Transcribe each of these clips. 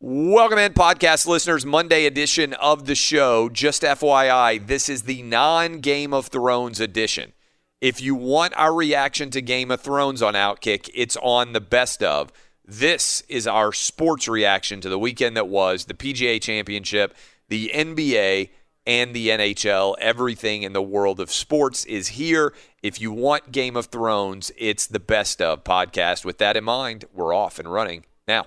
Welcome in, podcast listeners. Monday edition of the show. Just FYI, this is the non-Game of Thrones edition. If you want our reaction to Game of Thrones on Outkick, it's on the best of. This is our sports reaction to the weekend that was the PGA Championship, the NBA, and the NHL. Everything in the world of sports is here. If you want Game of Thrones, it's the best of podcast. With that in mind, we're off and running now.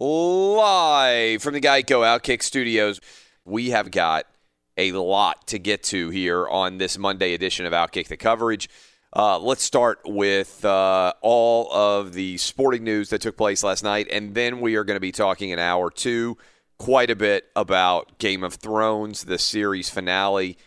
Live from the Geico Outkick Studios, we have got a lot to get to here on this Monday edition of Outkick the Coverage. Let's start with all of the sporting news that took place last night, and then we are going to be talking an hour or two quite a bit about Game of Thrones. The series finale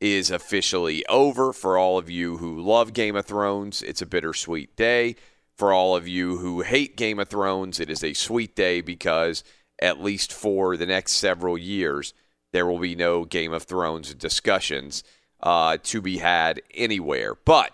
is officially over. For all of you who love Game of Thrones, it's a bittersweet day. For all of you who hate Game of Thrones, it is a sweet day because at least for the next several years, there will be no Game of Thrones discussions to be had anywhere. But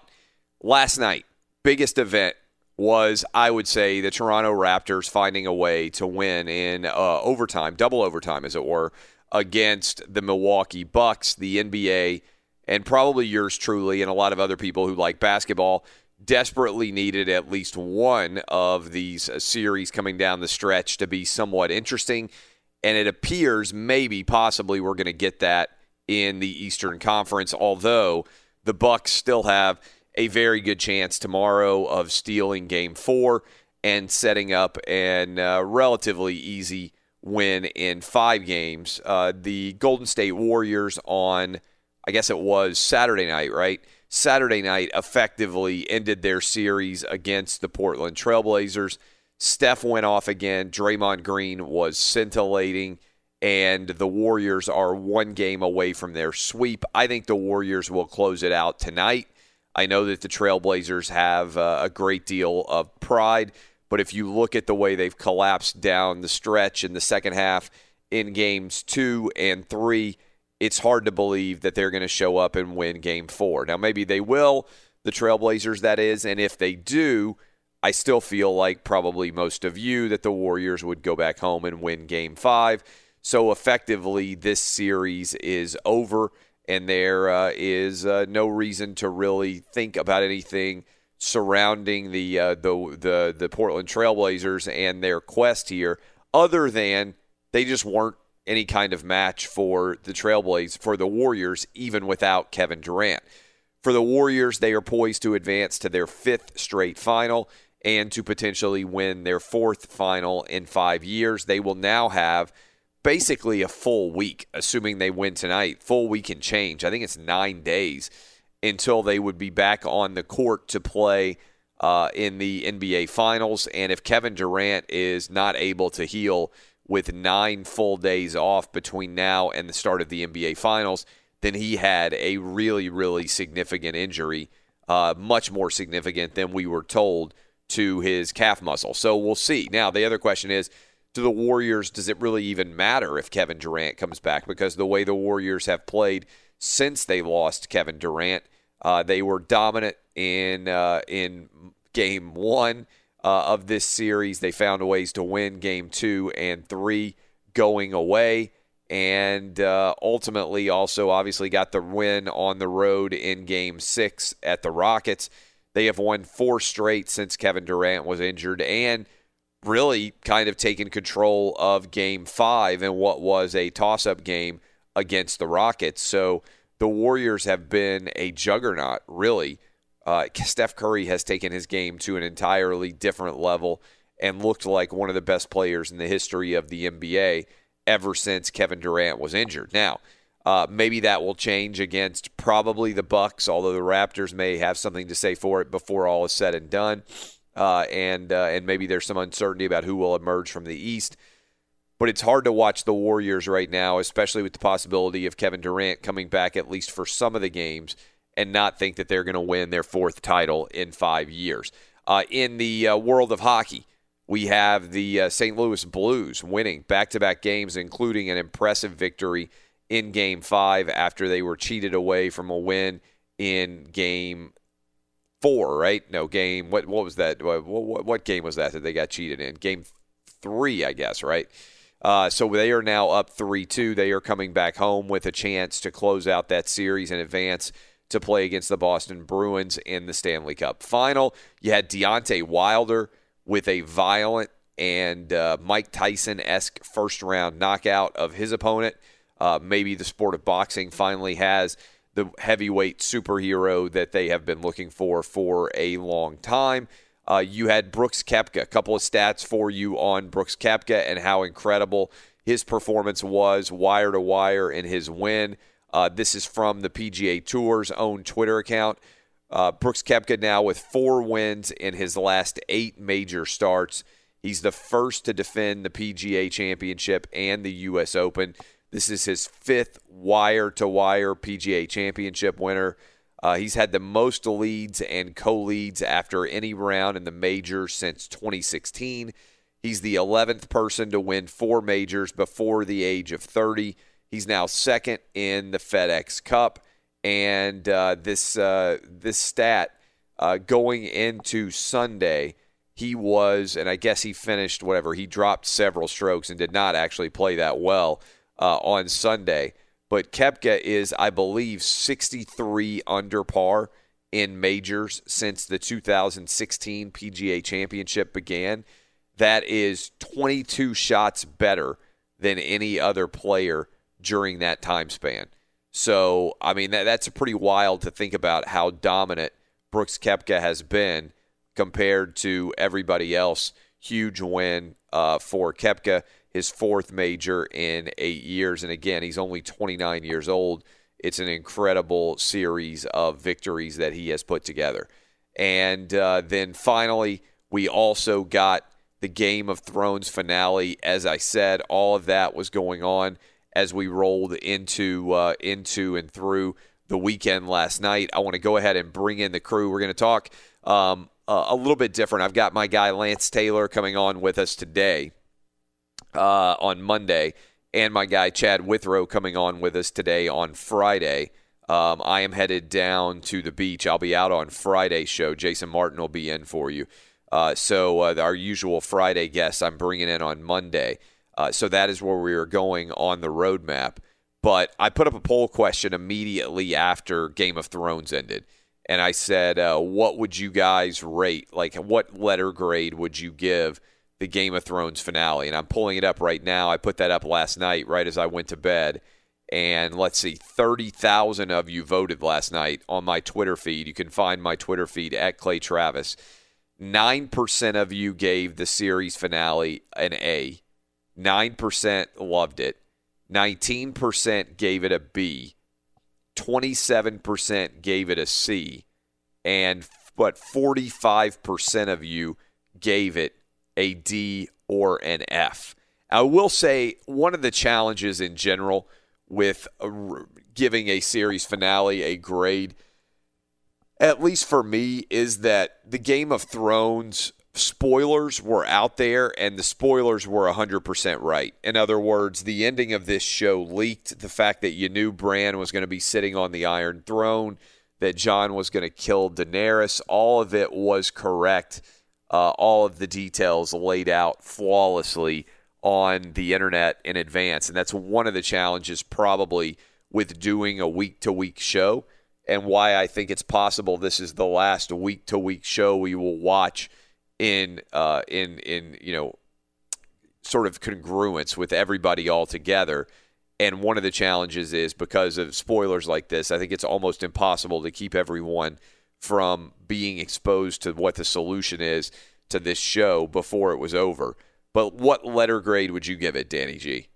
last night, biggest event was, I would say, the Toronto Raptors finding a way to win in overtime, double overtime as it were, against the Milwaukee Bucks, the NBA, and probably yours truly and a lot of other people who like basketball desperately needed at least one of these series coming down the stretch to be somewhat interesting. And it appears maybe possibly we're going to get that in the Eastern Conference, although the Bucks still have a very good chance tomorrow of stealing Game 4 and setting up an relatively easy win in 5 games. The Golden State Warriors on, I guess it was Saturday night, right? Saturday night effectively ended their series against the Portland Trailblazers. Steph went off again. Draymond Green was scintillating, and the Warriors are 1 game away from their sweep. I think the Warriors will close it out tonight. I know that the Trailblazers have a great deal of pride, but if you look at the way they've collapsed down the stretch in the second half in games 2 and 3, it's hard to believe that they're going to show up and win Game 4. Now, maybe they will, the Trailblazers, that is, and if they do, I still feel like probably most of you that the Warriors would go back home and win Game 5. So, effectively, this series is over, and there is no reason to really think about anything surrounding the Portland Trailblazers and their quest here, other than they just weren't any kind of match for the Trailblazers, for the Warriors, even without Kevin Durant. For the Warriors, they are poised to advance to their 5th straight final and to potentially win their 4th final in 5 years. They will now have basically a full week, assuming they win tonight, full week and change. I think it's 9 days until they would be back on the court to play in the NBA Finals. And if Kevin Durant is not able to heal with 9 full days off between now and the start of the NBA Finals, then he had a really, really significant injury, much more significant than we were told, to his calf muscle. So we'll see. Now, the other question is, to the Warriors, does it really even matter if Kevin Durant comes back? Because the way the Warriors have played since they lost Kevin Durant, they were dominant in Game 1 of this series. They found ways to win Game 2 and 3 going away, and ultimately also obviously got the win on the road in Game 6 at the Rockets. They have won 4 straight since Kevin Durant was injured and really kind of taken control of Game 5 in what was a toss-up game against the Rockets. So the Warriors have been a juggernaut, really. Steph Curry has taken his game to an entirely different level and looked like one of the best players in the history of the NBA ever since Kevin Durant was injured. Now, maybe that will change against probably the Bucks, although the Raptors may have something to say for it before all is said and done, and maybe there's some uncertainty about who will emerge from the East. But it's hard to watch the Warriors right now, especially with the possibility of Kevin Durant coming back at least for some of the games, and not think that they're going to win their 4th title in 5 years. In the world of hockey, we have the St. Louis Blues winning back-to-back games, including an impressive victory in Game 5 after they were cheated away from a win in Game 4, right? No, Game – what was that? What game was that they got cheated in? Game 3, I guess, right? So they are now up 3-2. They are coming back home with a chance to close out that series and advance to play against the Boston Bruins in the Stanley Cup Final. You had Deontay Wilder with a violent and Mike Tyson-esque first-round knockout of his opponent. Maybe the sport of boxing finally has the heavyweight superhero that they have been looking for a long time. You had Brooks Koepka. A couple of stats for you on Brooks Koepka and how incredible his performance was wire-to-wire in his win. This is from the PGA Tour's own Twitter account. Brooks Koepka now with 4 wins in his last 8 major starts. He's the first to defend the PGA Championship and the U.S. Open. This is his 5th wire-to-wire PGA Championship winner. He's had the most leads and co-leads after any round in the majors since 2016. He's the 11th person to win 4 majors before the age of 30. He's now 2nd in the FedEx Cup. And this stat, going into Sunday, he was, and I guess he finished whatever, he dropped several strokes and did not actually play that well on Sunday. But Koepka is, I believe, 63 under par in majors since the 2016 PGA Championship began. That is 22 shots better than any other player during that time span. So, I mean, that's pretty wild to think about how dominant Brooks Koepka has been compared to everybody else. Huge win for Koepka, his 4th major in 8 years. And again, he's only 29 years old. It's an incredible series of victories that he has put together. And then finally, we also got the Game of Thrones finale. As I said, all of that was going on as we rolled into and through the weekend last night. I want to go ahead and bring in the crew. We're going to talk a little bit different. I've got my guy Lance Taylor coming on with us today on Monday, and my guy Chad Withrow coming on with us today on Friday. I am headed down to the beach. I'll be out on Friday's show. Jason Martin will be in for you. So our usual Friday guests I'm bringing in on Monday. So that is where we are going on the roadmap. But I put up a poll question immediately after Game of Thrones ended. And I said, what would you guys rate? Like, what letter grade would you give the Game of Thrones finale, and I'm pulling it up right now. I put that up last night right as I went to bed, and let's see, 30,000 of you voted last night on my Twitter feed. You can find my Twitter feed at Clay Travis. 9% of you gave the series finale an A. 9% loved it. 19% gave it a B. 27% gave it a C. And but 45% of you gave it a D or an F. I will say one of the challenges in general with giving a series finale a grade, at least for me, is that the Game of Thrones spoilers were out there, and the spoilers were 100% right. In other words, the ending of this show leaked. The fact that you knew Bran was going to be sitting on the Iron Throne, that Jon was going to kill Daenerys, all of it was correct. All of the details laid out flawlessly on the internet in advance. And that's one of the challenges probably with doing a week-to-week show, and why I think it's possible this is the last week-to-week show we will watch in sort of congruence with everybody all together. And one of the challenges is because of spoilers like this, I think it's almost impossible to keep everyone from being exposed to what the solution is to this show before it was over. But what letter grade would you give it, Danny G?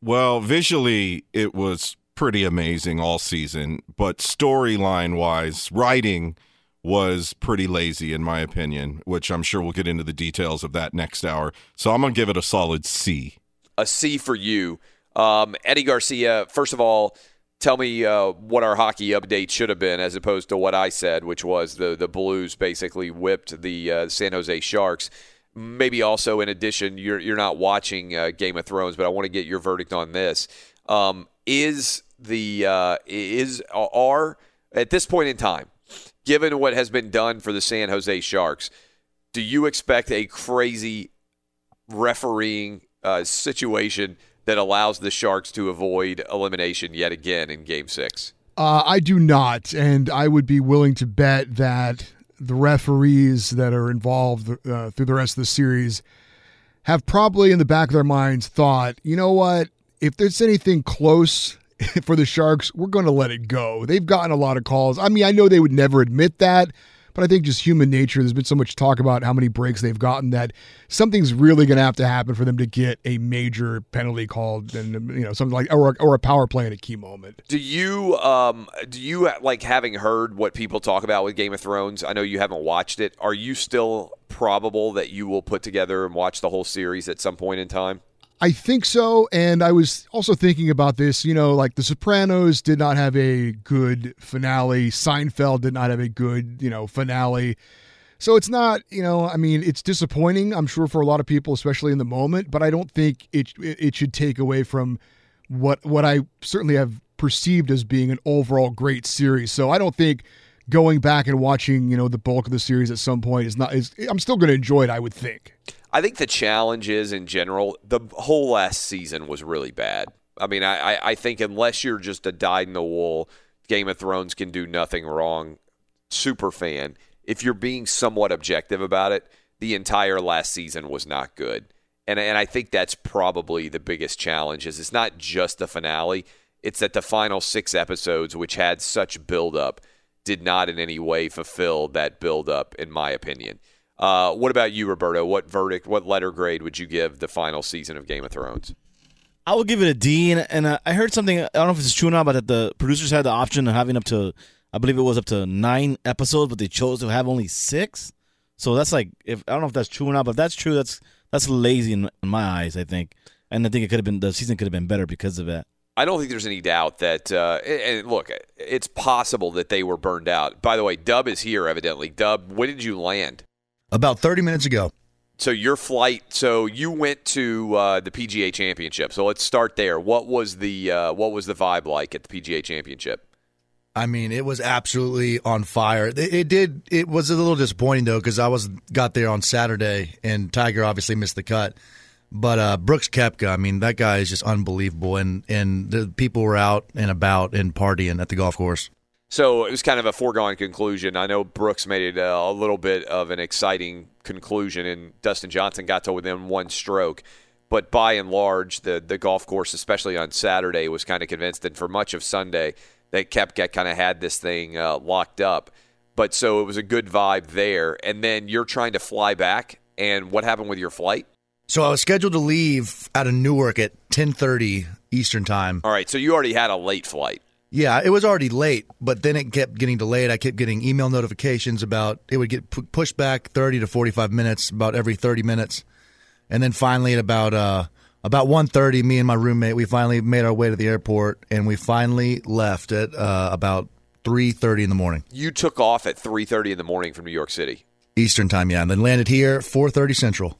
Well, visually, it was pretty amazing all season, but storyline-wise, writing was pretty lazy in my opinion, which I'm sure we'll get into the details of that next hour. So I'm going to give it a solid C. A C for you. Eddie Garcia, first of all, tell me what our hockey update should have been as opposed to what I said, which was the Blues basically whipped the San Jose Sharks. Maybe also, in addition, you're not watching Game of Thrones, but I want to get your verdict on this. Are at this point in time, given what has been done for the San Jose Sharks, do you expect a crazy refereeing situation that allows the Sharks to avoid elimination yet again in Game 6? I do not, and I would be willing to bet that the referees that are involved through the rest of the series have probably in the back of their minds thought, you know what, if there's anything close for the Sharks, we're going to let it go. They've gotten a lot of calls. I mean, I know they would never admit that, but I think just human nature, there's been so much talk about how many breaks they've gotten that something's really going to have to happen for them to get a major penalty called, and something like or a power play in a key moment. Do you like, having heard what people talk about with Game of Thrones? I know you haven't watched it. Are you still probable that you will put together and watch the whole series at some point in time? I think so, and I was also thinking about this, like The Sopranos did not have a good finale. Seinfeld did not have a good, finale. So it's not, it's disappointing, I'm sure, for a lot of people, especially in the moment, but I don't think it should take away from what I certainly have perceived as being an overall great series. So I don't think going back and watching, the bulk of the series at some point is I'm still going to enjoy it, I would think. I think the challenge is, in general, the whole last season was really bad. I mean, I think unless you're just a dyed-in-the-wool, Game of Thrones can do nothing wrong super fan, if you're being somewhat objective about it, the entire last season was not good. And I think that's probably the biggest challenge is it's not just the finale. It's that the final 6 episodes, which had such buildup, did not in any way fulfill that buildup, in my opinion. What about you, Roberto? What letter grade would you give the final season of Game of Thrones? I will give it a D, and I heard something, I don't know if it's true or not, but that the producers had the option of having up to 9 episodes, but they chose to have only 6. So that's like, I don't know if that's true or not, but if that's true, that's lazy in my eyes, I think. And I think the season could have been better because of that. I don't think there's any doubt that, and look, it's possible that they were burned out. By the way, Dub is here, evidently. Dub, when did you land? About 30 minutes ago. So your flight, so you went to the PGA Championship. So let's start there. What was the vibe like at the PGA Championship? I mean, it was absolutely on fire. It was a little disappointing though, because got there on Saturday and Tiger obviously missed the cut. But Brooks Koepka, I mean, that guy is just unbelievable, and the people were out and about and partying at the golf course. So it was kind of a foregone conclusion. I know Brooks made it a little bit of an exciting conclusion, and Dustin Johnson got to within one stroke. But by and large, the golf course, especially on Saturday, was kind of convinced, and for much of Sunday, they Koepka kind of had this thing locked up. But so it was a good vibe there. And then you're trying to fly back, and what happened with your flight? So I was scheduled to leave out of Newark at 10:30 Eastern time. All right, so you already had a late flight. Yeah, it was already late, but then it kept getting delayed. I kept getting email notifications about it would get pushed back 30 to 45 minutes, about every 30 minutes. And then finally at about 1:30, me and my roommate, we finally made our way to the airport, and we finally left at about 3:30 in the morning. You took off at 3:30 in the morning from New York City? Eastern time, yeah, and then landed here 4:30 Central.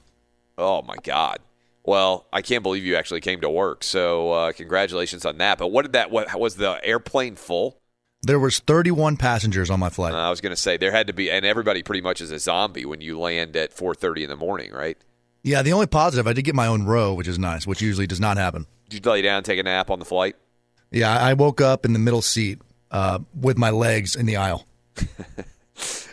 Oh, my God. Well, I can't believe you actually came to work, so congratulations on that. But what was the airplane full? There was 31 passengers on my flight. I was going to say, there had to be, and everybody pretty much is a zombie when you land at 4:30 in the morning, right? Yeah, the only positive, I did get my own row, which is nice, which usually does not happen. Did you lay down and take a nap on the flight? Yeah, I woke up in the middle seat with my legs in the aisle.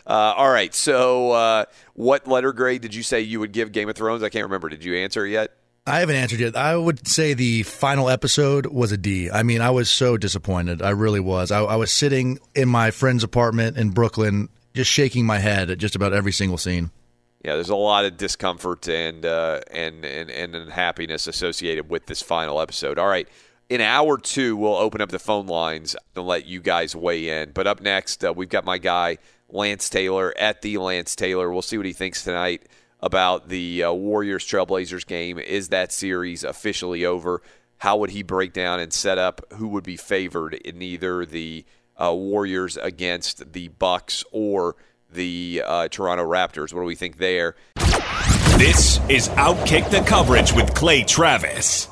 All right, so what letter grade did you say you would give Game of Thrones? I can't remember. Did you answer yet? I haven't answered yet. I would say the final episode was a D. I mean, I was so disappointed. I really was. I was sitting in my friend's apartment in Brooklyn just shaking my head at just about every single scene. Yeah, there's a lot of discomfort and unhappiness associated with this final episode. All right. In hour two, we'll open up the phone lines and let you guys weigh in. But up next, we've got my guy, Lance Taylor, at the Lance Taylor. We'll see what he thinks tonight about the Warriors Trailblazers game. Is that series officially over? How would he break down and set up who would be favored in either the Warriors against the Bucks or the Toronto Raptors? What do we think there? This is Outkick the Coverage with Clay Travis.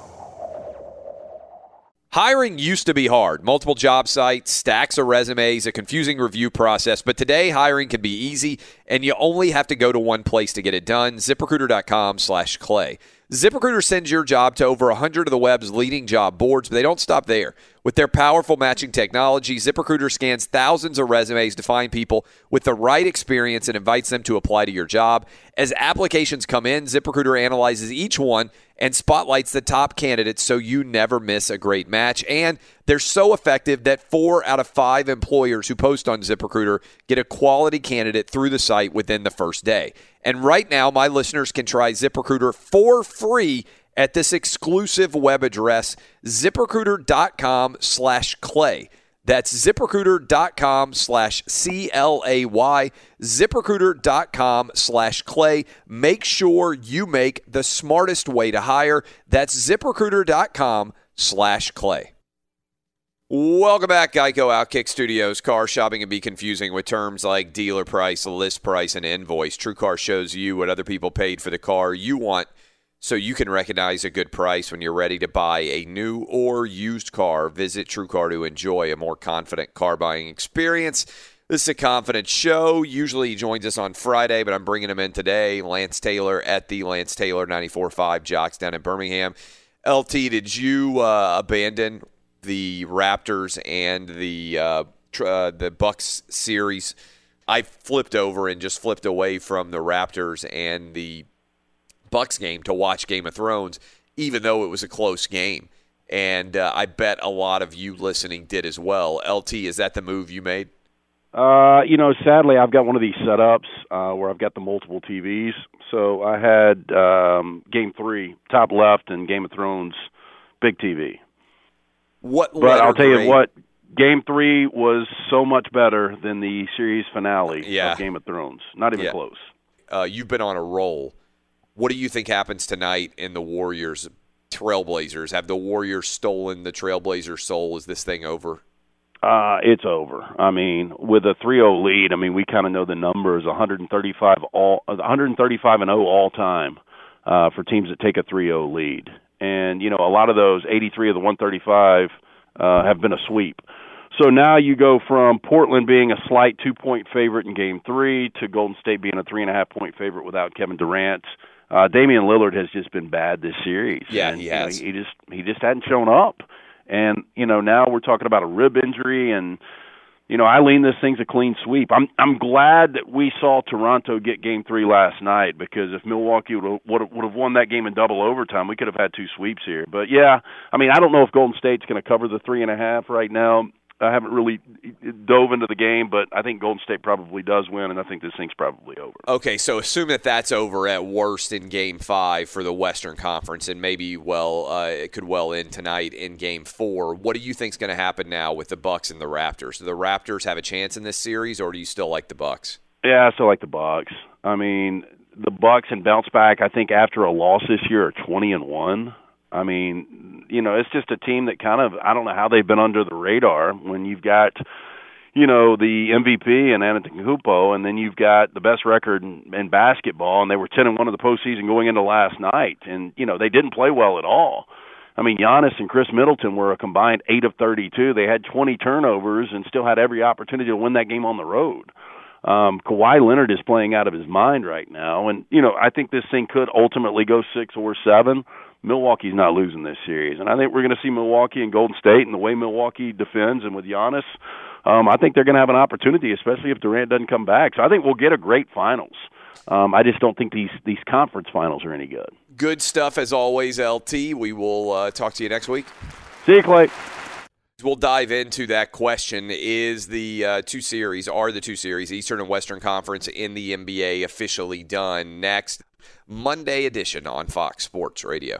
Hiring used to be hard. Multiple job sites, stacks of resumes, a confusing review process. But today, hiring can be easy, and you only have to go to one place to get it done, ZipRecruiter.com/Clay. ZipRecruiter sends your job to over 100 of the web's leading job boards, but they don't stop there. With their powerful matching technology, ZipRecruiter scans thousands of resumes to find people with the right experience and invites them to apply to your job. As applications come in, ZipRecruiter analyzes each one and spotlights the top candidates so you never miss a great match. And they're so effective that 4 out of 5 employers who post on ZipRecruiter get a quality candidate through the site within the first day. And right now, my listeners can try ZipRecruiter for free at this exclusive web address, ZipRecruiter.com/Clay. That's ZipRecruiter.com/CLAY, ZipRecruiter.com/Clay. Make sure you make the smartest way to hire. That's ZipRecruiter.com/Clay. Welcome back, Geico Outkick Studios. Car shopping can be confusing with terms like dealer price, list price, and invoice. TrueCar shows you what other people paid for the car you want, so you can recognize a good price when you're ready to buy a new or used car. Visit TrueCar to enjoy a more confident car buying experience. This is a confident show. Usually he joins us on Friday, but I'm bringing him in today. Lance Taylor at the Lance Taylor 94.5 Jocks down in Birmingham. LT, did you abandon the Raptors and the Bucks series? I flipped over and just flipped away from the Raptors and the Bucks game to watch Game of Thrones, even though it was a close game. And I bet a lot of you listening did as well. LT, is that the move you made? Sadly, I've got one of these setups where I've got the multiple TVs. So I had Game 3 top left and Game of Thrones big TV. But I'll tell you what, Game 3 was so much better than the series finale of Game of Thrones. Not even close. You've been on a roll. What do you think happens tonight in the Warriors Trailblazers? Have the Warriors stolen the Trailblazers' soul? Is this thing over? It's over. I mean, with a 3-0 lead, I mean, we kind of know the numbers, 135-0 all time for teams that take a 3-0 lead. And, you know, a lot of those, 83 of the 135, have been a sweep. So now you go from Portland being a slight 2-point favorite in Game 3 to Golden State being a 3.5-point favorite without Kevin Durant. Damian Lillard has just been bad this series. Yeah, and, he has. You know, he just hadn't shown up. And, you know, now we're talking about a rib injury, and you know, I lean this thing's a clean sweep. I'm glad that we saw Toronto get Game 3 last night, because if Milwaukee would have won that game in double overtime, we could have had two sweeps here. But, yeah, I mean, I don't know if Golden State's going to cover the 3.5 right now. I haven't really dove into the game, but I think Golden State probably does win, and I think this thing's probably over. Okay, so assume that that's over at worst in Game 5 for the Western Conference, and maybe it could well end tonight in Game 4. What do you think's going to happen now with the Bucks and the Raptors? Do the Raptors have a chance in this series, or do you still like the Bucks? Yeah, I still like the Bucks. I mean, the Bucks and bounce back, I think, after a loss this year are 20-1. I mean, you know, it's just a team that kind of, I don't know how they've been under the radar when you've got, you know, the MVP and Antetokounmpo, and then you've got the best record in basketball, and they were 10-1 of the postseason going into last night, and, you know, they didn't play well at all. I mean, Giannis and Chris Middleton were a combined 8 of 32. They had 20 turnovers and still had every opportunity to win that game on the road. Kawhi Leonard is playing out of his mind right now, and, you know, I think this thing could ultimately go 6 or 7. Milwaukee's not losing this series, and I think we're going to see Milwaukee and Golden State, and the way Milwaukee defends and with Giannis, I think they're going to have an opportunity, especially if Durant doesn't come back. So I think we'll get a great finals. I just don't think these conference finals are any good. Good stuff as always, LT. We will talk to you next week. See you, Clay. We'll dive into that question. Are the two series, Eastern and Western Conference in the NBA, officially done? Next Monday edition on Fox Sports Radio.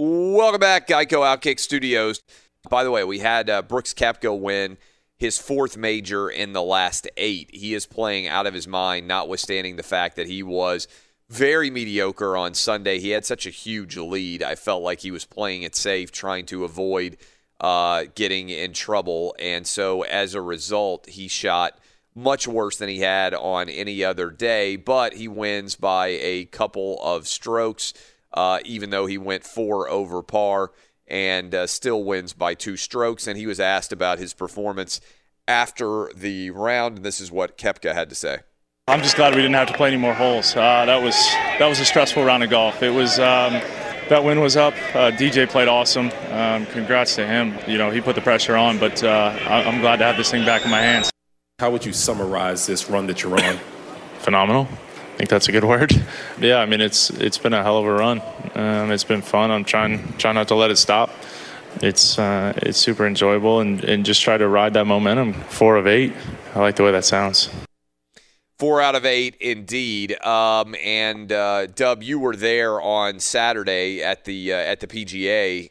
Welcome back, Geico Outkick Studios. By the way, we had Brooks Koepka win his fourth major in the last 8. He is playing out of his mind, notwithstanding the fact that he was very mediocre on Sunday. He had such a huge lead. I felt like he was playing it safe, trying to avoid getting in trouble. And so as a result, he shot much worse than he had on any other day, but he wins by a couple of strokes. Even though he went 4 over par and still wins by 2 strokes. And he was asked about his performance after the round, and this is what Koepka had to say. I'm just glad we didn't have to play any more holes. That was a stressful round of golf. It was that wind was up. DJ played awesome. Congrats to him. You know, he put the pressure on, but I'm glad to have this thing back in my hands. How would you summarize this run that you're on? Phenomenal. I think that's a good word. Yeah, I mean, it's been a hell of a run. It's been fun. I'm trying not to let it stop. It's super enjoyable and just try to ride that momentum. 4 of 8. I like the way that sounds. 4 out of 8, indeed. Dub, you were there on Saturday at the PGA.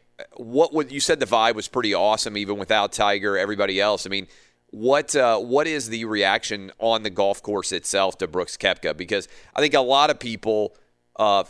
You said the vibe was pretty awesome, even without Tiger. Everybody else. I mean, What is the reaction on the golf course itself to Brooks Koepka? Because I think a lot of people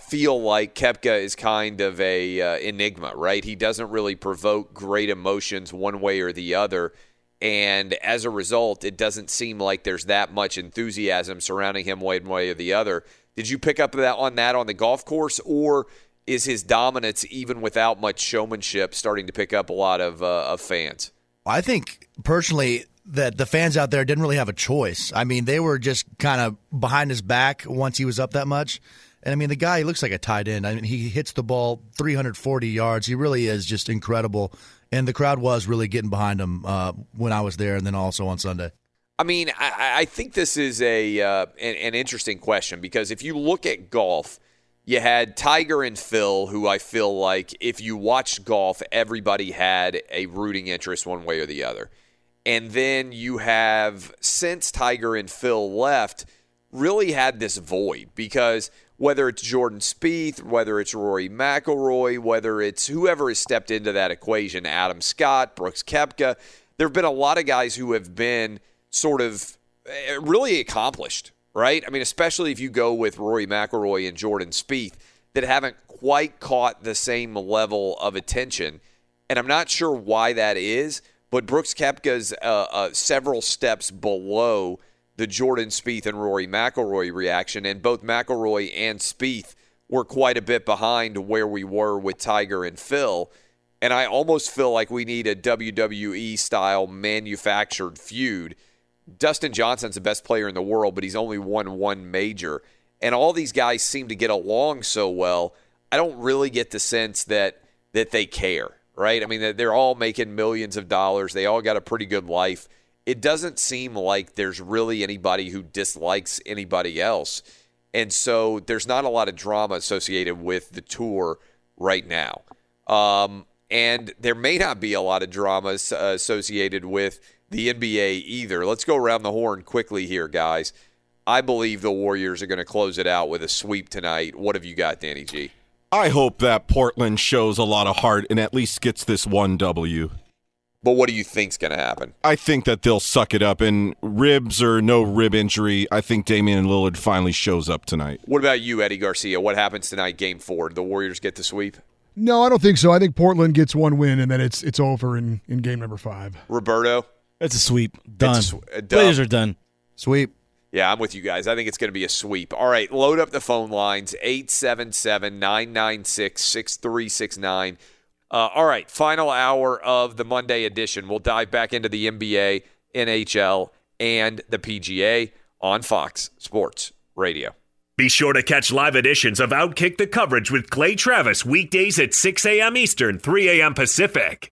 feel like Koepka is kind of a enigma, right? He doesn't really provoke great emotions one way or the other, and as a result, it doesn't seem like there's that much enthusiasm surrounding him one way or the other. Did you pick up on the golf course, or is his dominance, even without much showmanship, starting to pick up a lot of fans? I think personally that the fans out there didn't really have a choice. I mean, they were just kind of behind his back once he was up that much. And, I mean, the guy, he looks like a tight end. I mean, he hits the ball 340 yards. He really is just incredible. And the crowd was really getting behind him when I was there and then also on Sunday. I mean, I think this is an interesting question because if you look at golf, you had Tiger and Phil, who I feel like if you watched golf, everybody had a rooting interest one way or the other. And then you have, since Tiger and Phil left, really had this void because whether it's Jordan Spieth, whether it's Rory McIlroy, whether it's whoever has stepped into that equation, Adam Scott, Brooks Koepka, there have been a lot of guys who have been sort of really accomplished, right? I mean, especially if you go with Rory McIlroy and Jordan Spieth that haven't quite caught the same level of attention. And I'm not sure why that is, but Brooks Koepka's several steps below the Jordan Spieth and Rory McIlroy reaction, and both McIlroy and Spieth were quite a bit behind where we were with Tiger and Phil, and I almost feel like we need a WWE-style manufactured feud. Dustin Johnson's the best player in the world, but he's only won 1 major, and all these guys seem to get along so well, I don't really get the sense that they care. Right? I mean, they're all making millions of dollars. They all got a pretty good life. It doesn't seem like there's really anybody who dislikes anybody else. And so there's not a lot of drama associated with the tour right now. and there may not be a lot of dramas associated with the NBA either. Let's go around the horn quickly here, guys. I believe the Warriors are going to close it out with a sweep tonight. What have you got, Danny G? I hope that Portland shows a lot of heart and at least gets this one W. But what do you think's going to happen? I think that they'll suck it up, and ribs or no rib injury, I think Damian Lillard finally shows up tonight. What about you, Eddie Garcia? What happens tonight, Game 4? Do the Warriors get the sweep? No, I don't think so. I think Portland gets one win, and then it's over in Game number 5. Roberto? That's a sweep. Done. Players are done. Sweep. Yeah, I'm with you guys. I think it's going to be a sweep. All right, load up the phone lines, 877-996-6369. All right, final hour of the Monday edition. We'll dive back into the NBA, NHL, and the PGA on Fox Sports Radio. Be sure to catch live editions of Outkick the Coverage with Clay Travis weekdays at 6 a.m. Eastern, 3 a.m. Pacific.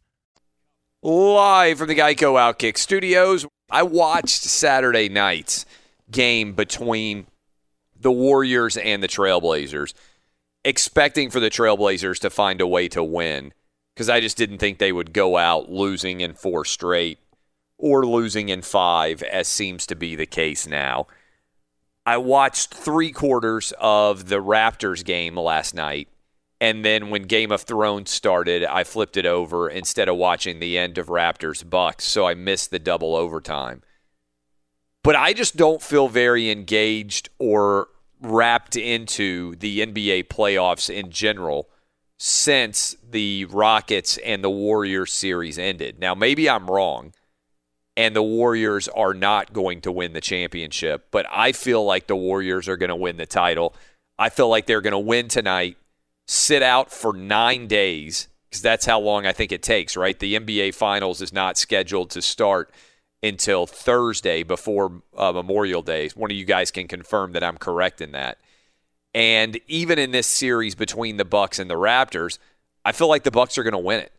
Live from the Geico Outkick Studios, I watched Saturday night's game between the Warriors and the Trailblazers, expecting for the Trailblazers to find a way to win, because I just didn't think they would go out losing in four straight or losing in five, as seems to be the case now. I watched 3 quarters of the Raptors game last night, and then when Game of Thrones started, I flipped it over instead of watching the end of Raptors-Bucks, so I missed the double overtime. But I just don't feel very engaged or wrapped into the NBA playoffs in general since the Rockets and the Warriors series ended. Now, maybe I'm wrong, and the Warriors are not going to win the championship, but I feel like the Warriors are going to win the title. I feel like they're going to win tonight, sit out for 9 days, because that's how long I think it takes, right? The NBA Finals is not scheduled to start until Thursday before Memorial Day. One of you guys can confirm that I'm correct in that. And even in this series between the Bucks and the Raptors, I feel like the Bucks are going to win it.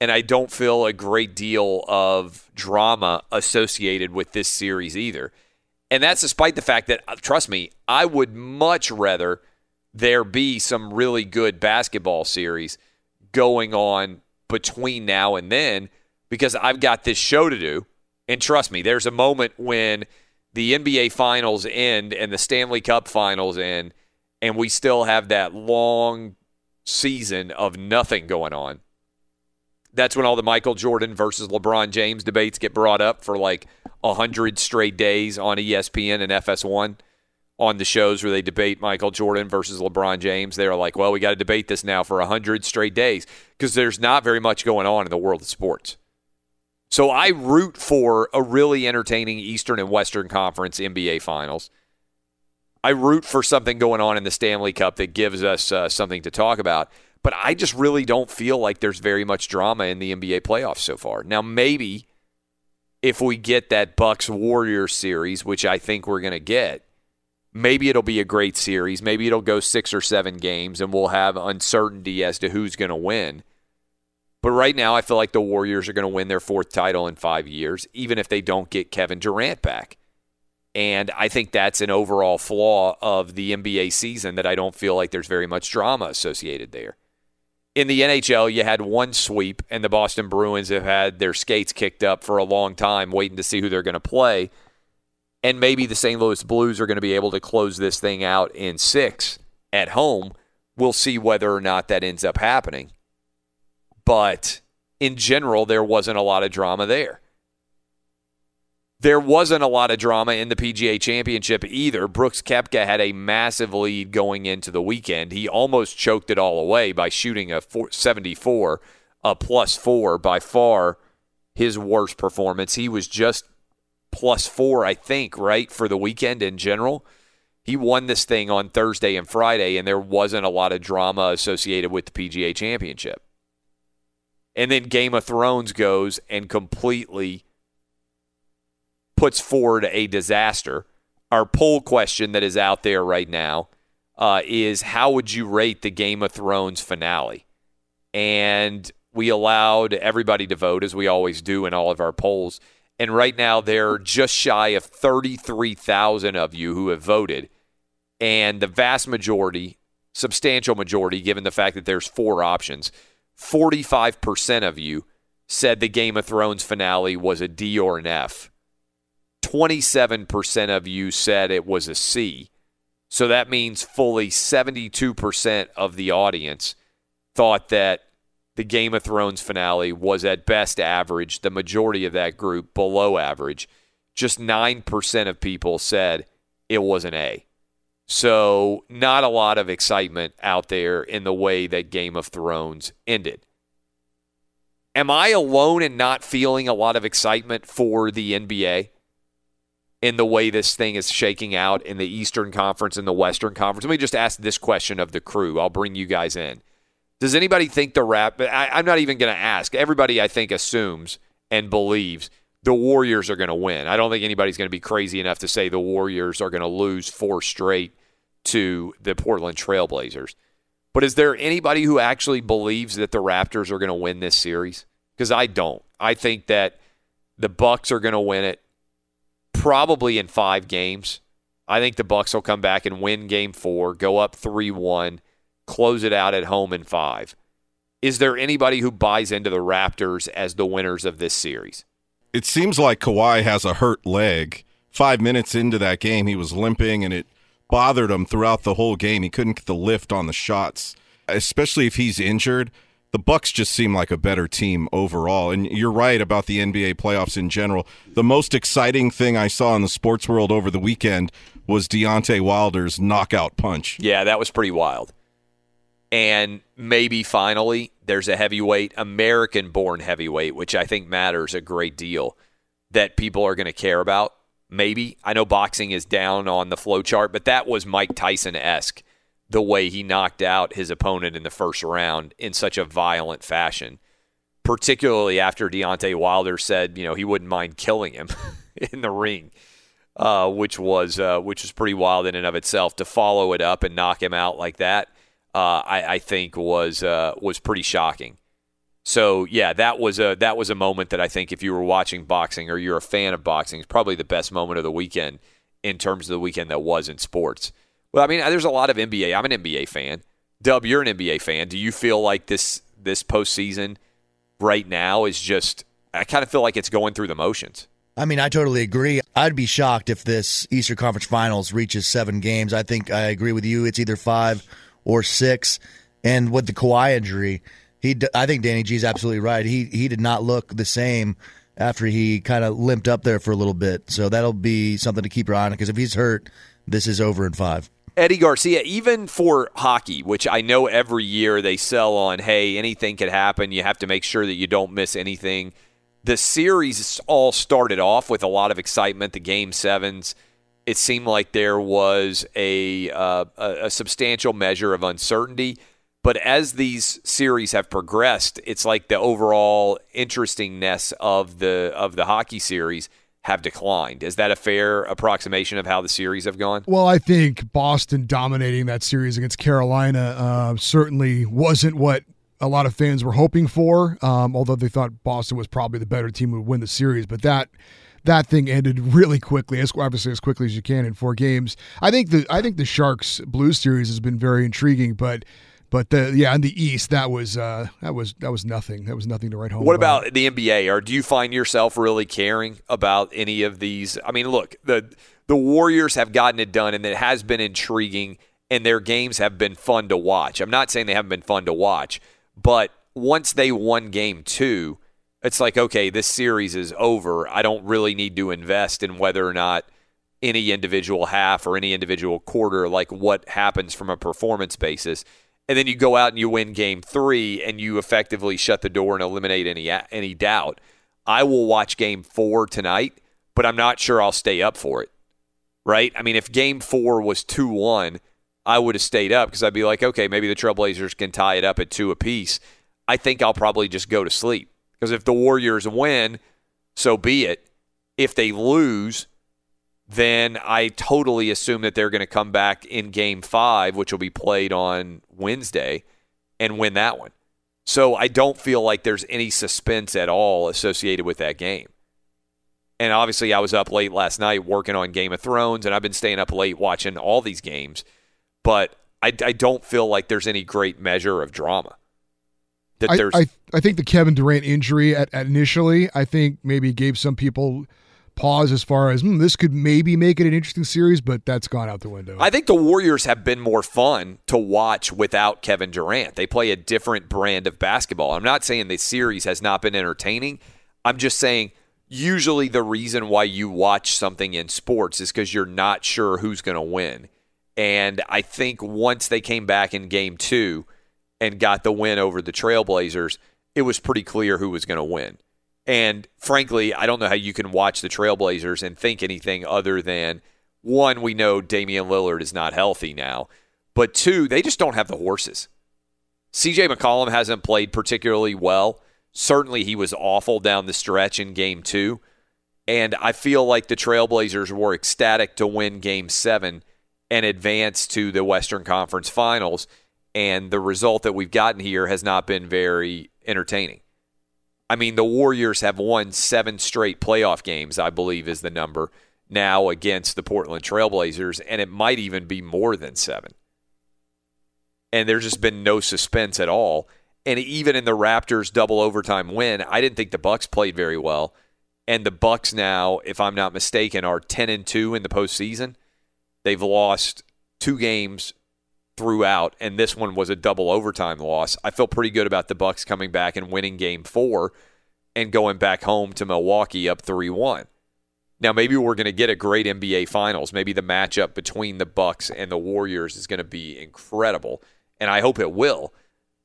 And I don't feel a great deal of drama associated with this series either. And that's despite the fact that, trust me, I would much rather there be some really good basketball series going on between now and then, because I've got this show to do. And trust me, there's a moment when the NBA Finals end and the Stanley Cup Finals end, and we still have that long season of nothing going on. That's when all the Michael Jordan versus LeBron James debates get brought up for like 100 straight days on ESPN and FS1 on the shows where they debate Michael Jordan versus LeBron James. They're like, well, we got to debate this now for 100 straight days because there's not very much going on in the world of sports. So I root for a really entertaining Eastern and Western Conference NBA Finals. I root for something going on in the Stanley Cup that gives us something to talk about. But I just really don't feel like there's very much drama in the NBA playoffs so far. Now, maybe if we get that Bucks-Warriors series, which I think we're going to get, maybe it'll be a great series. Maybe it'll go 6 or 7 games, and we'll have uncertainty as to who's going to win. But right now, I feel like the Warriors are going to win their 4th title in 5 years, even if they don't get Kevin Durant back. And I think that's an overall flaw of the NBA season, that I don't feel like there's very much drama associated there. In the NHL, you had one sweep, and the Boston Bruins have had their skates kicked up for a long time, waiting to see who they're going to play. And maybe the St. Louis Blues are going to be able to close this thing out in 6 at home. We'll see whether or not that ends up happening. But in general, there wasn't a lot of drama there. There wasn't a lot of drama in the PGA Championship either. Brooks Koepka had a massive lead going into the weekend. He almost choked it all away by shooting a 74, a +4, by far his worst performance. He was just +4, I think, right, for the weekend in general. He won this thing on Thursday and Friday, and there wasn't a lot of drama associated with the PGA Championship. And then Game of Thrones goes and completely puts forward a disaster. Our poll question that is out there right now is, how would you rate the Game of Thrones finale? And we allowed everybody to vote, as we always do in all of our polls. And right now, there are just shy of 33,000 of you who have voted. And the vast majority, substantial majority, given the fact that there's 4 options, 45% of you said the Game of Thrones finale was a D or an F. 27% of you said it was a C. So that means fully 72% of the audience thought that the Game of Thrones finale was at best average, the majority of that group below average. Just 9% of people said it was an A. So not a lot of excitement out there in the way that Game of Thrones ended. Am I alone in not feeling a lot of excitement for the NBA in the way this thing is shaking out in the Eastern Conference and the Western Conference? Let me just ask this question of the crew. I'll bring you guys in. Does anybody think the Raptors? I'm not even going to ask. Everybody, I think, assumes and believes the Warriors are going to win. I don't think anybody's going to be crazy enough to say the Warriors are going to lose four straight to the Portland Trailblazers. But is there anybody who actually believes that the Raptors are going to win this series? Because I don't. I think that the Bucks are going to win it probably in 5 games. I think the Bucks will come back and win game 4, go up 3-1, close it out at home in 5. Is there anybody who buys into the Raptors as the winners of this series? It seems like Kawhi has a hurt leg. 5 minutes into that game, he was limping, and it bothered him throughout the whole game. He couldn't get the lift on the shots, especially if he's injured. The Bucks just seem like a better team overall. And you're right about the NBA playoffs in general. The most exciting thing I saw in the sports world over the weekend was Deontay Wilder's knockout punch. Yeah, that was pretty wild. And maybe finally there's a heavyweight, American-born heavyweight, which I think matters a great deal, that people are going to care about. Maybe. I know boxing is down on the flow chart, but that was Mike Tyson-esque, the way he knocked out his opponent in the first round in such a violent fashion, particularly after Deontay Wilder said, he wouldn't mind killing him in the ring, which was pretty wild in and of itself. To follow it up and knock him out like that, I think was pretty shocking. So yeah, that was a moment that I think if you were watching boxing or you're a fan of boxing, it's probably the best moment of the weekend in terms of the weekend that was in sports. Well, I mean, there's a lot of NBA. I'm an NBA fan. Dub, you're an NBA fan. Do you feel like this postseason right now is just? I kind of feel like it's going through the motions. I mean, I totally agree. I'd be shocked if this Eastern Conference Finals reaches 7 games. I think I agree with you. It's either 5 or 6, and with the Kawhi injury, I think Danny G's absolutely right. He did not look the same after he kind of limped up there for a little bit. So that'll be something to keep your eye on, because if he's hurt, this is over in 5. Eddie Garcia, even for hockey, which I know every year they sell on, hey, anything could happen. You have to make sure that you don't miss anything. The series all started off with a lot of excitement. The Game 7s. It seemed like there was a substantial measure of uncertainty. But as these series have progressed, it's like the overall interestingness of the hockey series have declined. Is that a fair approximation of how the series have gone? Well, I think Boston dominating that series against Carolina certainly wasn't what a lot of fans were hoping for, although they thought Boston was probably the better team who would win the series. But that thing ended really quickly, as quickly as you can in 4 games. I think the Sharks Blues series has been very intriguing, but in the East that was nothing. That was nothing to write home about. What about the NBA? Or do you find yourself really caring about any of these? I mean, look, the Warriors have gotten it done, and it has been intriguing, and their games have been fun to watch. I'm not saying they haven't been fun to watch, but once they won game 2. It's like, okay, this series is over. I don't really need to invest in whether or not any individual half or any individual quarter, like what happens from a performance basis. And then you go out and you win game 3 and you effectively shut the door and eliminate any doubt. I will watch game 4 tonight, but I'm not sure I'll stay up for it, right? I mean, if game 4 was 2-1, I would have stayed up because I'd be like, okay, maybe the Trailblazers can tie it up at 2 apiece. I think I'll probably just go to sleep. Because if the Warriors win, so be it. If they lose, then I totally assume that they're going to come back in game 5, which will be played on Wednesday, and win that one. So I don't feel like there's any suspense at all associated with that game. And obviously I was up late last night working on Game of Thrones, and I've been staying up late watching all these games. But I don't feel like there's any great measure of drama. I think the Kevin Durant injury at initially, I think maybe gave some people pause as far as this could maybe make it an interesting series, but that's gone out the window. I think the Warriors have been more fun to watch without Kevin Durant. They play a different brand of basketball. I'm not saying the series has not been entertaining. I'm just saying usually the reason why you watch something in sports is because you're not sure who's going to win. And I think once they came back in game 2 – and got the win over the Trailblazers, it was pretty clear who was going to win. And frankly, I don't know how you can watch the Trailblazers and think anything other than, one, we know Damian Lillard is not healthy now, but two, they just don't have the horses. CJ McCollum hasn't played particularly well. Certainly he was awful down the stretch in Game 2. And I feel like the Trailblazers were ecstatic to win Game 7 and advance to the Western Conference Finals. And the result that we've gotten here has not been very entertaining. I mean, the Warriors have won 7 straight playoff games, I believe is the number, now against the Portland Trailblazers, and it might even be more than 7. And there's just been no suspense at all. And even in the Raptors' double overtime win, I didn't think the Bucks played very well. And the Bucks now, if I'm not mistaken, are 10-2 in the postseason. They've lost 2 games throughout, and this one was a double overtime loss. I feel pretty good about the Bucks coming back and winning Game 4 and going back home to Milwaukee up 3-1. Now, maybe we're going to get a great NBA Finals. Maybe the matchup between the Bucks and the Warriors is going to be incredible, and I hope it will.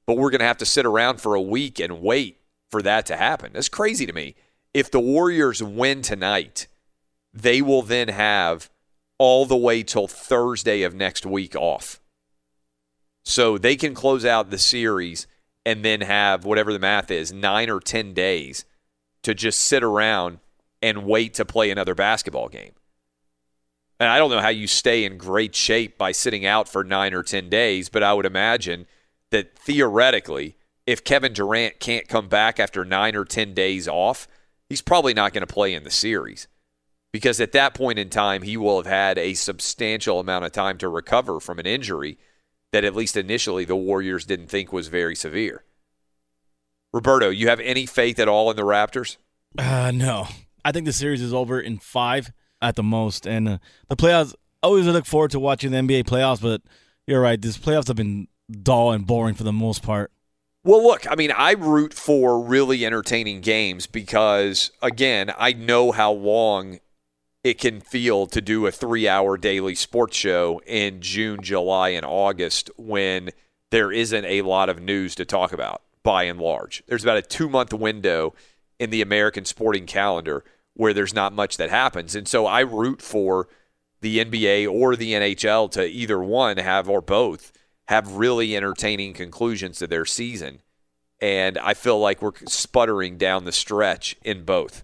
But we're going to have to sit around for a week and wait for that to happen. That's crazy to me. If the Warriors win tonight, they will then have all the way till Thursday of next week off. So they can close out the series and then have, whatever the math is, 9 or 10 days to just sit around and wait to play another basketball game. And I don't know how you stay in great shape by sitting out for 9 or 10 days, but I would imagine that theoretically, if Kevin Durant can't come back after 9 or 10 days off, he's probably not going to play in the series, because at that point in time, he will have had a substantial amount of time to recover from an injury that at least initially the Warriors didn't think was very severe. Roberto, you have any faith at all in the Raptors? No. I think the series is over in 5 at the most. And the playoffs, always look forward to watching the NBA playoffs, but you're right, these playoffs have been dull and boring for the most part. Well, look, I mean, I root for really entertaining games because, again, I know how long it can feel to do a 3-hour daily sports show in June, July, and August when there isn't a lot of news to talk about, by and large. There's about a 2-month window in the American sporting calendar where there's not much that happens. And so I root for the NBA or the NHL to either one have, or both, have really entertaining conclusions to their season. And I feel like we're sputtering down the stretch in both.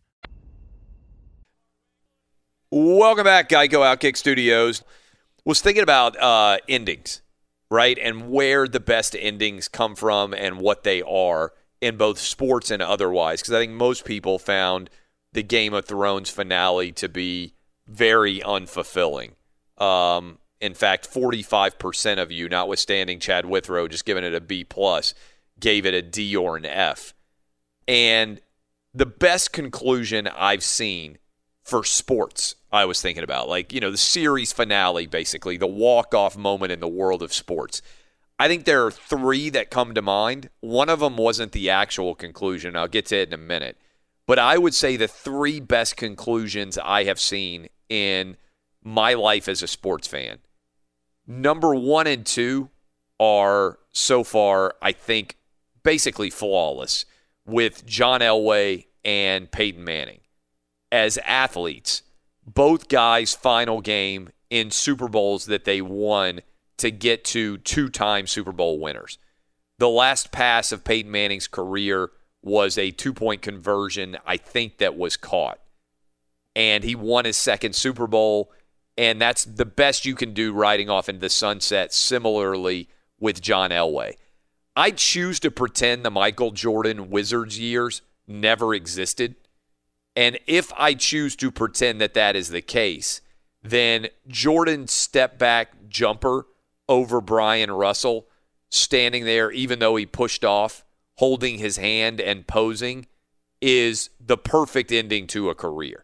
Welcome back, Geico Outkick Studios. Was thinking about endings, right? And where the best endings come from and what they are in both sports and otherwise. Because I think most people found the Game of Thrones finale to be very unfulfilling. In fact, 45% of you, notwithstanding Chad Withrow just giving it a B+, gave it a D or an F. And the best conclusion I've seen for sports, I was thinking about, like, you know, the series finale, basically the walk-off moment in the world of sports. I think there are three that come to mind. One of them wasn't the actual conclusion. I'll get to it in a minute. But I would say the three best conclusions I have seen in my life as a sports fan. Number one and two are so far, I think, basically flawless with John Elway and Peyton Manning. As athletes, both guys' final game in Super Bowls that they won to get to two-time Super Bowl winners. The last pass of Peyton Manning's career was a two-point conversion, I think, that was caught. And he won his second Super Bowl, and that's the best you can do riding off into the sunset, similarly with John Elway. I choose to pretend the Michael Jordan Wizards years never existed. And if I choose to pretend that that is the case, then Jordan's step-back jumper over Brian Russell, standing there even though he pushed off, holding his hand and posing, is the perfect ending to a career.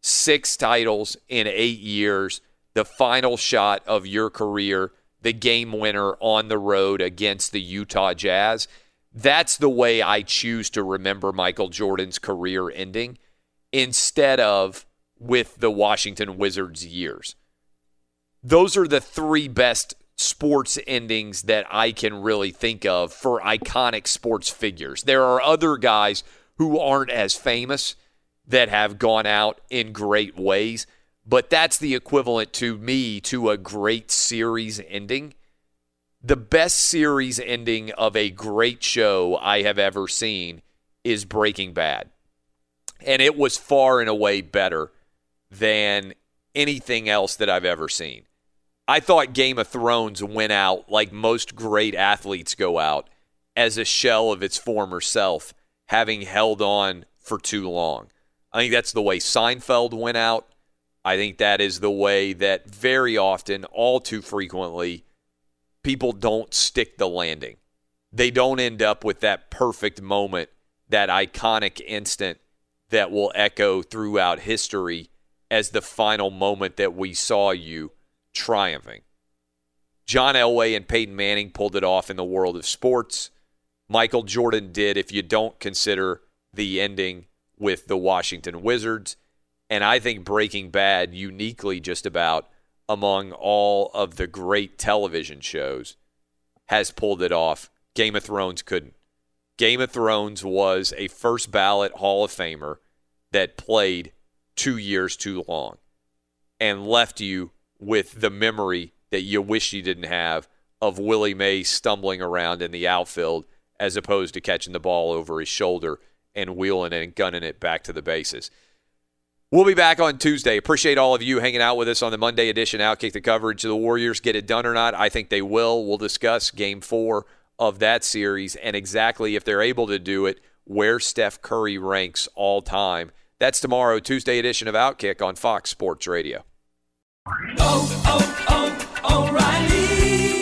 6 titles in 8 years, the final shot of your career, the game winner on the road against the Utah Jazz. That's the way I choose to remember Michael Jordan's career ending instead of with the Washington Wizards years. Those are the three best sports endings that I can really think of for iconic sports figures. There are other guys who aren't as famous that have gone out in great ways, but that's the equivalent to me to a great series ending. The best series ending of a great show I have ever seen is Breaking Bad. And it was far and away better than anything else that I've ever seen. I thought Game of Thrones went out, like most great athletes go out, as a shell of its former self, having held on for too long. I think that's the way Seinfeld went out. I think that is the way that very often, all too frequently, people don't stick the landing. They don't end up with that perfect moment, that iconic instant that will echo throughout history as the final moment that we saw you triumphing. John Elway and Peyton Manning pulled it off in the world of sports. Michael Jordan did, if you don't consider the ending with the Washington Wizards. And I think Breaking Bad, uniquely just about among all of the great television shows, has pulled it off. Game of Thrones couldn't. Game of Thrones was a first ballot Hall of Famer that played 2 years too long and left you with the memory that you wish you didn't have of Willie Mays stumbling around in the outfield as opposed to catching the ball over his shoulder and wheeling it and gunning it back to the bases. We'll be back on Tuesday. Appreciate all of you hanging out with us on the Monday edition. Outkick the coverage of the Warriors. Get it done or not? I think they will. We'll discuss Game 4 of that series and exactly, if they're able to do it, where Steph Curry ranks all time. That's tomorrow, Tuesday edition of Outkick on Fox Sports Radio. O'Reilly.